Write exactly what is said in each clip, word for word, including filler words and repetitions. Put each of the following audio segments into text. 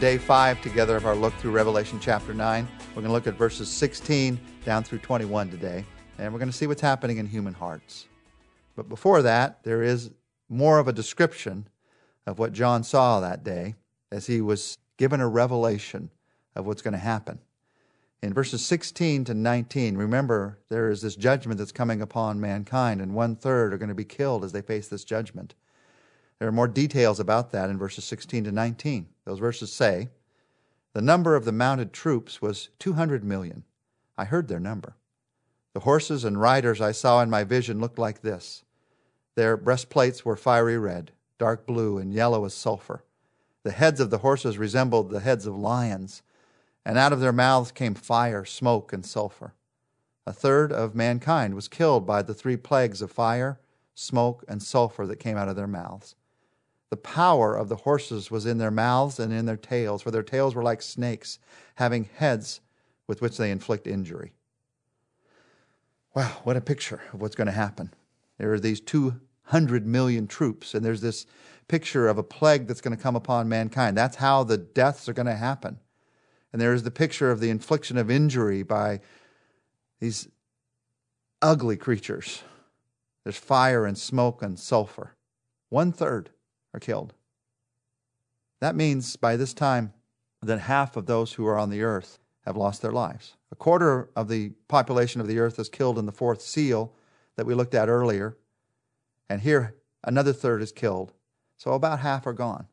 day five together of our look through Revelation chapter nine. We're going to look at verses sixteen down through twenty-one today, and we're going to see what's happening in human hearts. But before that, there is more of a description of what John saw that day as he was given a revelation of what's going to happen. In verses sixteen to nineteen, remember, there is this judgment that's coming upon mankind, and one-third are going to be killed as they face this judgment. There are more details about that in verses sixteen to nineteen. Those verses say, "The number of the mounted troops was two hundred million. I heard their number. The horses and riders I saw in my vision looked like this. Their breastplates were fiery red, dark blue, and yellow as sulfur. The heads of the horses resembled the heads of lions, and out of their mouths came fire, smoke, and sulfur. A third of mankind was killed by the three plagues of fire, smoke, and sulfur that came out of their mouths. The power of the horses was in their mouths and in their tails, for their tails were like snakes, having heads with which they inflict injury." Wow, what a picture of what's going to happen. There are these two hundred million troops, and there's this picture of a plague that's going to come upon mankind. That's how the deaths are going to happen. And there is the picture of the infliction of injury by these ugly creatures. There's fire and smoke and sulfur. One-third are killed. That means by this time that half of those who are on the earth have lost their lives. A quarter of the population of the earth is killed in the fourth seal that we looked at earlier. And here, another third is killed. So about half are gone.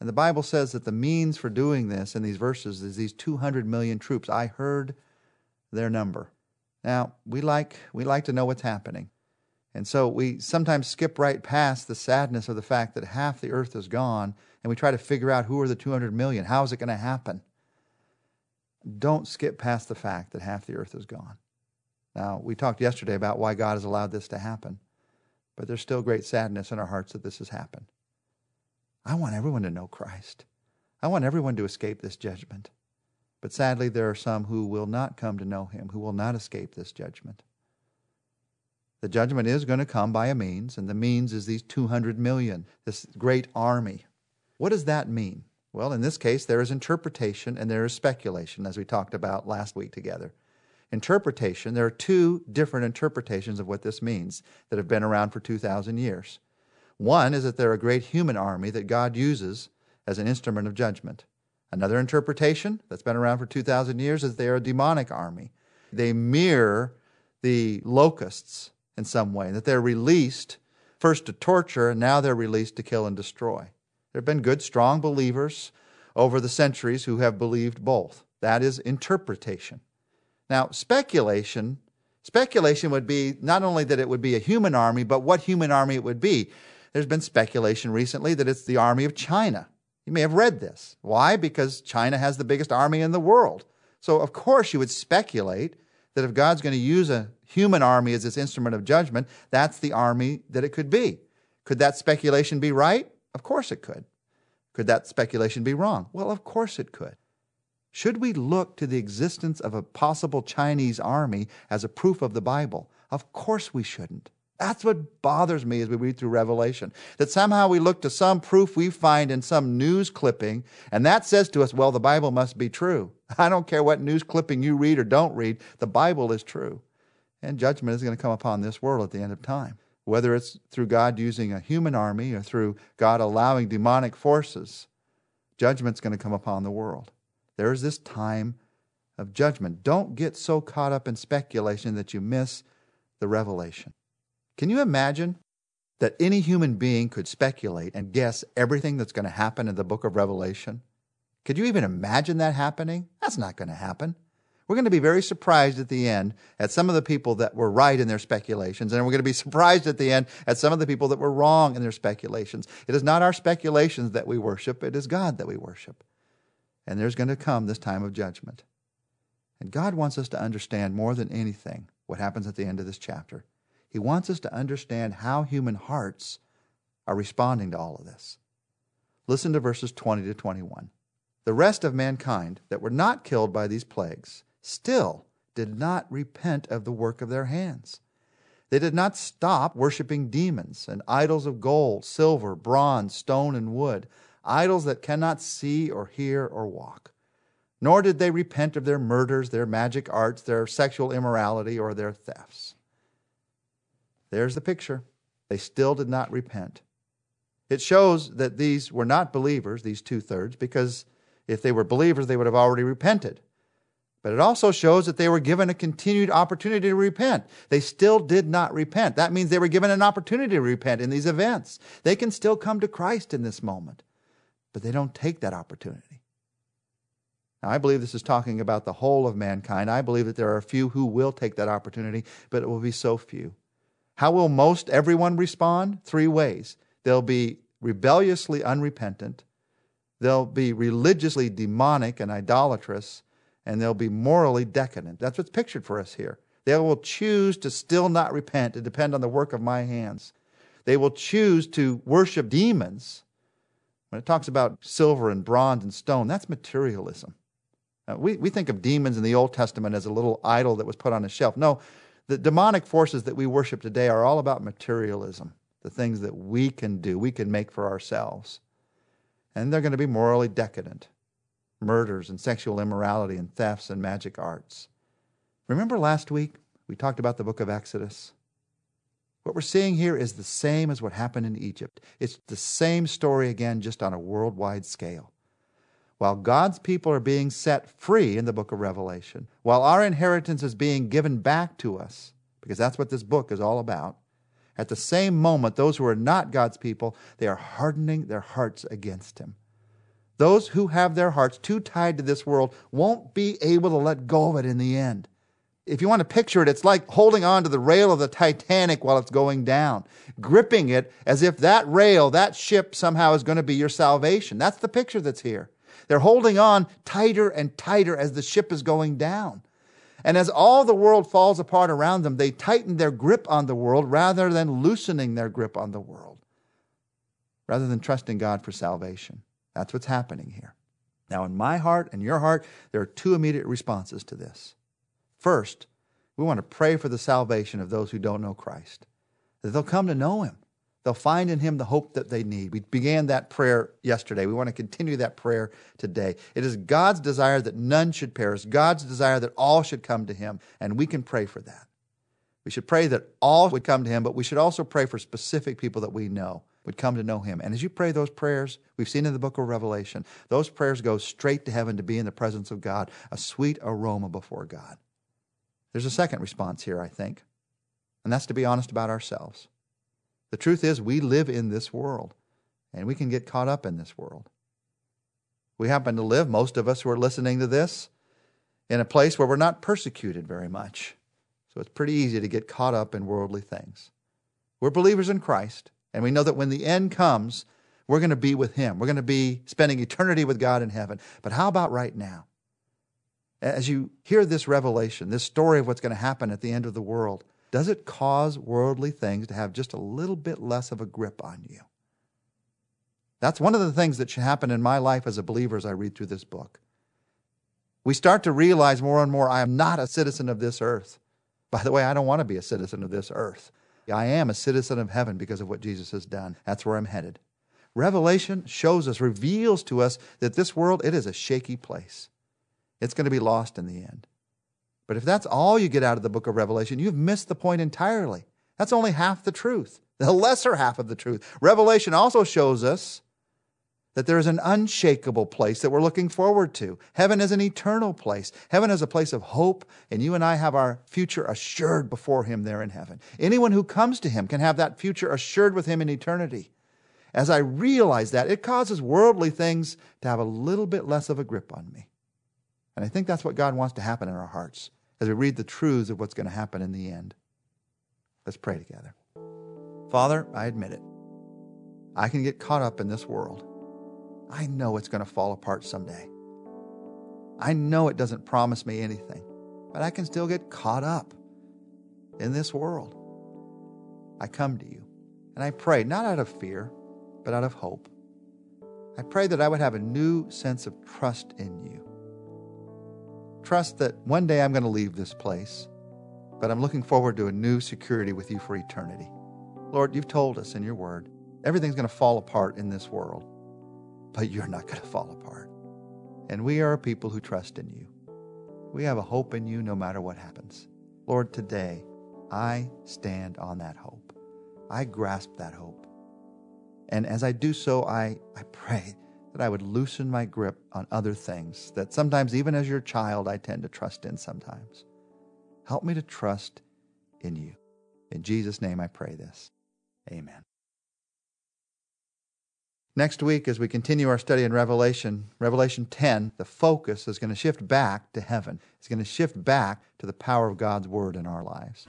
And the Bible says that the means for doing this in these verses is these two hundred million troops. I heard their number. Now, we like we like to know what's happening. And so we sometimes skip right past the sadness of the fact that half the earth is gone, and we try to figure out who are the two hundred million. How is it going to happen? Don't skip past the fact that half the earth is gone. Now, we talked yesterday about why God has allowed this to happen, but there's still great sadness in our hearts that this has happened. I want everyone to know Christ. I want everyone to escape this judgment. But sadly, there are some who will not come to know him, who will not escape this judgment. The judgment is going to come by a means, and the means is these two hundred million, this great army. What does that mean? Well, in this case, there is interpretation and there is speculation, as we talked about last week together. Interpretation, there are two different interpretations of what this means that have been around for two thousand years. One is that they're a great human army that God uses as an instrument of judgment. Another interpretation that's been around for two thousand years is they're a demonic army. They mirror the locusts in some way, that they're released first to torture, and now they're released to kill and destroy. There have been good, strong believers over the centuries who have believed both. That is interpretation. Now, speculation, speculation would be not only that it would be a human army, but what human army it would be. There's been speculation recently that it's the army of China. You may have read this. Why? Because China has the biggest army in the world. So, of course, you would speculate that if God's going to use a human army as its instrument of judgment, that's the army that it could be. Could that speculation be right? Of course it could. Could that speculation be wrong? Well, of course it could. Should we look to the existence of a possible Chinese army as a proof of the Bible? Of course we shouldn't. That's what bothers me as we read through Revelation, that somehow we look to some proof we find in some news clipping, and that says to us, well, the Bible must be true. I don't care what news clipping you read or don't read, the Bible is true. And judgment is going to come upon this world at the end of time, whether it's through God using a human army or through God allowing demonic forces. Judgment's going to come upon the world. There is this time of judgment. Don't get so caught up in speculation that you miss the revelation. Can you imagine that any human being could speculate and guess everything that's going to happen in the book of Revelation? Could you even imagine that happening? That's not going to happen. We're going to be very surprised at the end at some of the people that were right in their speculations, and we're going to be surprised at the end at some of the people that were wrong in their speculations. It is not our speculations that we worship, it is God that we worship. And there's going to come this time of judgment. And God wants us to understand more than anything what happens at the end of this chapter. He wants us to understand how human hearts are responding to all of this. Listen to verses twenty to twenty-one. "The rest of mankind that were not killed by these plagues still did not repent of the work of their hands. They did not stop worshiping demons and idols of gold, silver, bronze, stone, and wood, idols that cannot see or hear or walk. Nor did they repent of their murders, their magic arts, their sexual immorality, or their thefts. There's the picture. They still did not repent. It shows that these were not believers, these two-thirds, because if they were believers, they would have already repented. But it also shows that they were given a continued opportunity to repent. They still did not repent. That means they were given an opportunity to repent in these events. They can still come to Christ in this moment, but they don't take that opportunity. Now, I believe this is talking about the whole of mankind. I believe that there are a few who will take that opportunity, but it will be so few. How will most everyone respond? Three ways. They'll be rebelliously unrepentant, they'll be religiously demonic and idolatrous, and they'll be morally decadent. That's what's pictured for us here. They will choose to still not repent and depend on the work of my hands. They will choose to worship demons. When it talks about silver and bronze and stone, that's materialism. Now, we, we think of demons in the Old Testament as a little idol that was put on a shelf. No, the demonic forces that we worship today are all about materialism, the things that we can do, we can make for ourselves. And they're going to be morally decadent. Murders and sexual immorality and thefts and magic arts. Remember last week we talked about the book of Exodus? What we're seeing here is the same as what happened in Egypt. It's the same story again, just on a worldwide scale. While God's people are being set free in the book of Revelation, while our inheritance is being given back to us, because that's what this book is all about, at the same moment, those who are not God's people, they are hardening their hearts against Him. Those who have their hearts too tied to this world won't be able to let go of it in the end. If you want to picture it, it's like holding on to the rail of the Titanic while it's going down, gripping it as if that rail, that ship somehow is going to be your salvation. That's the picture that's here. They're holding on tighter and tighter as the ship is going down. And as all the world falls apart around them, they tighten their grip on the world rather than loosening their grip on the world, rather than trusting God for salvation. That's what's happening here. Now, in my heart and your heart, there are two immediate responses to this. First, we want to pray for the salvation of those who don't know Christ, that they'll come to know Him. They'll find in Him the hope that they need. We began that prayer yesterday. We want to continue that prayer today. It is God's desire that none should perish, God's desire that all should come to Him, and we can pray for that. We should pray that all would come to Him, but we should also pray for specific people that we know would come to know Him. And as you pray those prayers, we've seen in the book of Revelation, those prayers go straight to heaven to be in the presence of God, a sweet aroma before God. There's a second response here, I think, and that's to be honest about ourselves. The truth is we live in this world, and we can get caught up in this world. We happen to live, most of us who are listening to this, in a place where we're not persecuted very much. So it's pretty easy to get caught up in worldly things. We're believers in Christ, and we know that when the end comes, we're going to be with Him. We're going to be spending eternity with God in heaven. But how about right now? As you hear this revelation, this story of what's going to happen at the end of the world, does it cause worldly things to have just a little bit less of a grip on you? That's one of the things that should happen in my life as a believer as I read through this book. We start to realize more and more, I am not a citizen of this earth. By the way, I don't want to be a citizen of this earth. I am a citizen of heaven because of what Jesus has done. That's where I'm headed. Revelation shows us, reveals to us that this world, it is a shaky place. It's going to be lost in the end. But if that's all you get out of the book of Revelation, you've missed the point entirely. That's only half the truth, the lesser half of the truth. Revelation also shows us that there is an unshakable place that we're looking forward to. Heaven is an eternal place. Heaven is a place of hope, and you and I have our future assured before Him there in heaven. Anyone who comes to Him can have that future assured with Him in eternity. As I realize that, it causes worldly things to have a little bit less of a grip on me. And I think that's what God wants to happen in our hearts as we read the truths of what's going to happen in the end. Let's pray together. Father, I admit it. I can get caught up in this world. I know it's going to fall apart someday. I know it doesn't promise me anything, but I can still get caught up in this world. I come to You, and I pray, not out of fear, but out of hope. I pray that I would have a new sense of trust in You. Trust that one day I'm going to leave this place, but I'm looking forward to a new security with You for eternity. Lord, You've told us in Your word, everything's going to fall apart in this world. but you're not going to fall apart. And we are a people who trust in you. We have a hope in you no matter what happens. Lord, today, I stand on that hope. I grasp that hope. And as I do so, I, I pray that I would loosen my grip on other things that sometimes, even as your child, I tend to trust in sometimes. Help me to trust in you. In Jesus' name I pray this. Amen. Next week, as we continue our study in Revelation, Revelation ten, the focus is going to shift back to heaven. It's going to shift back to the power of God's word in our lives.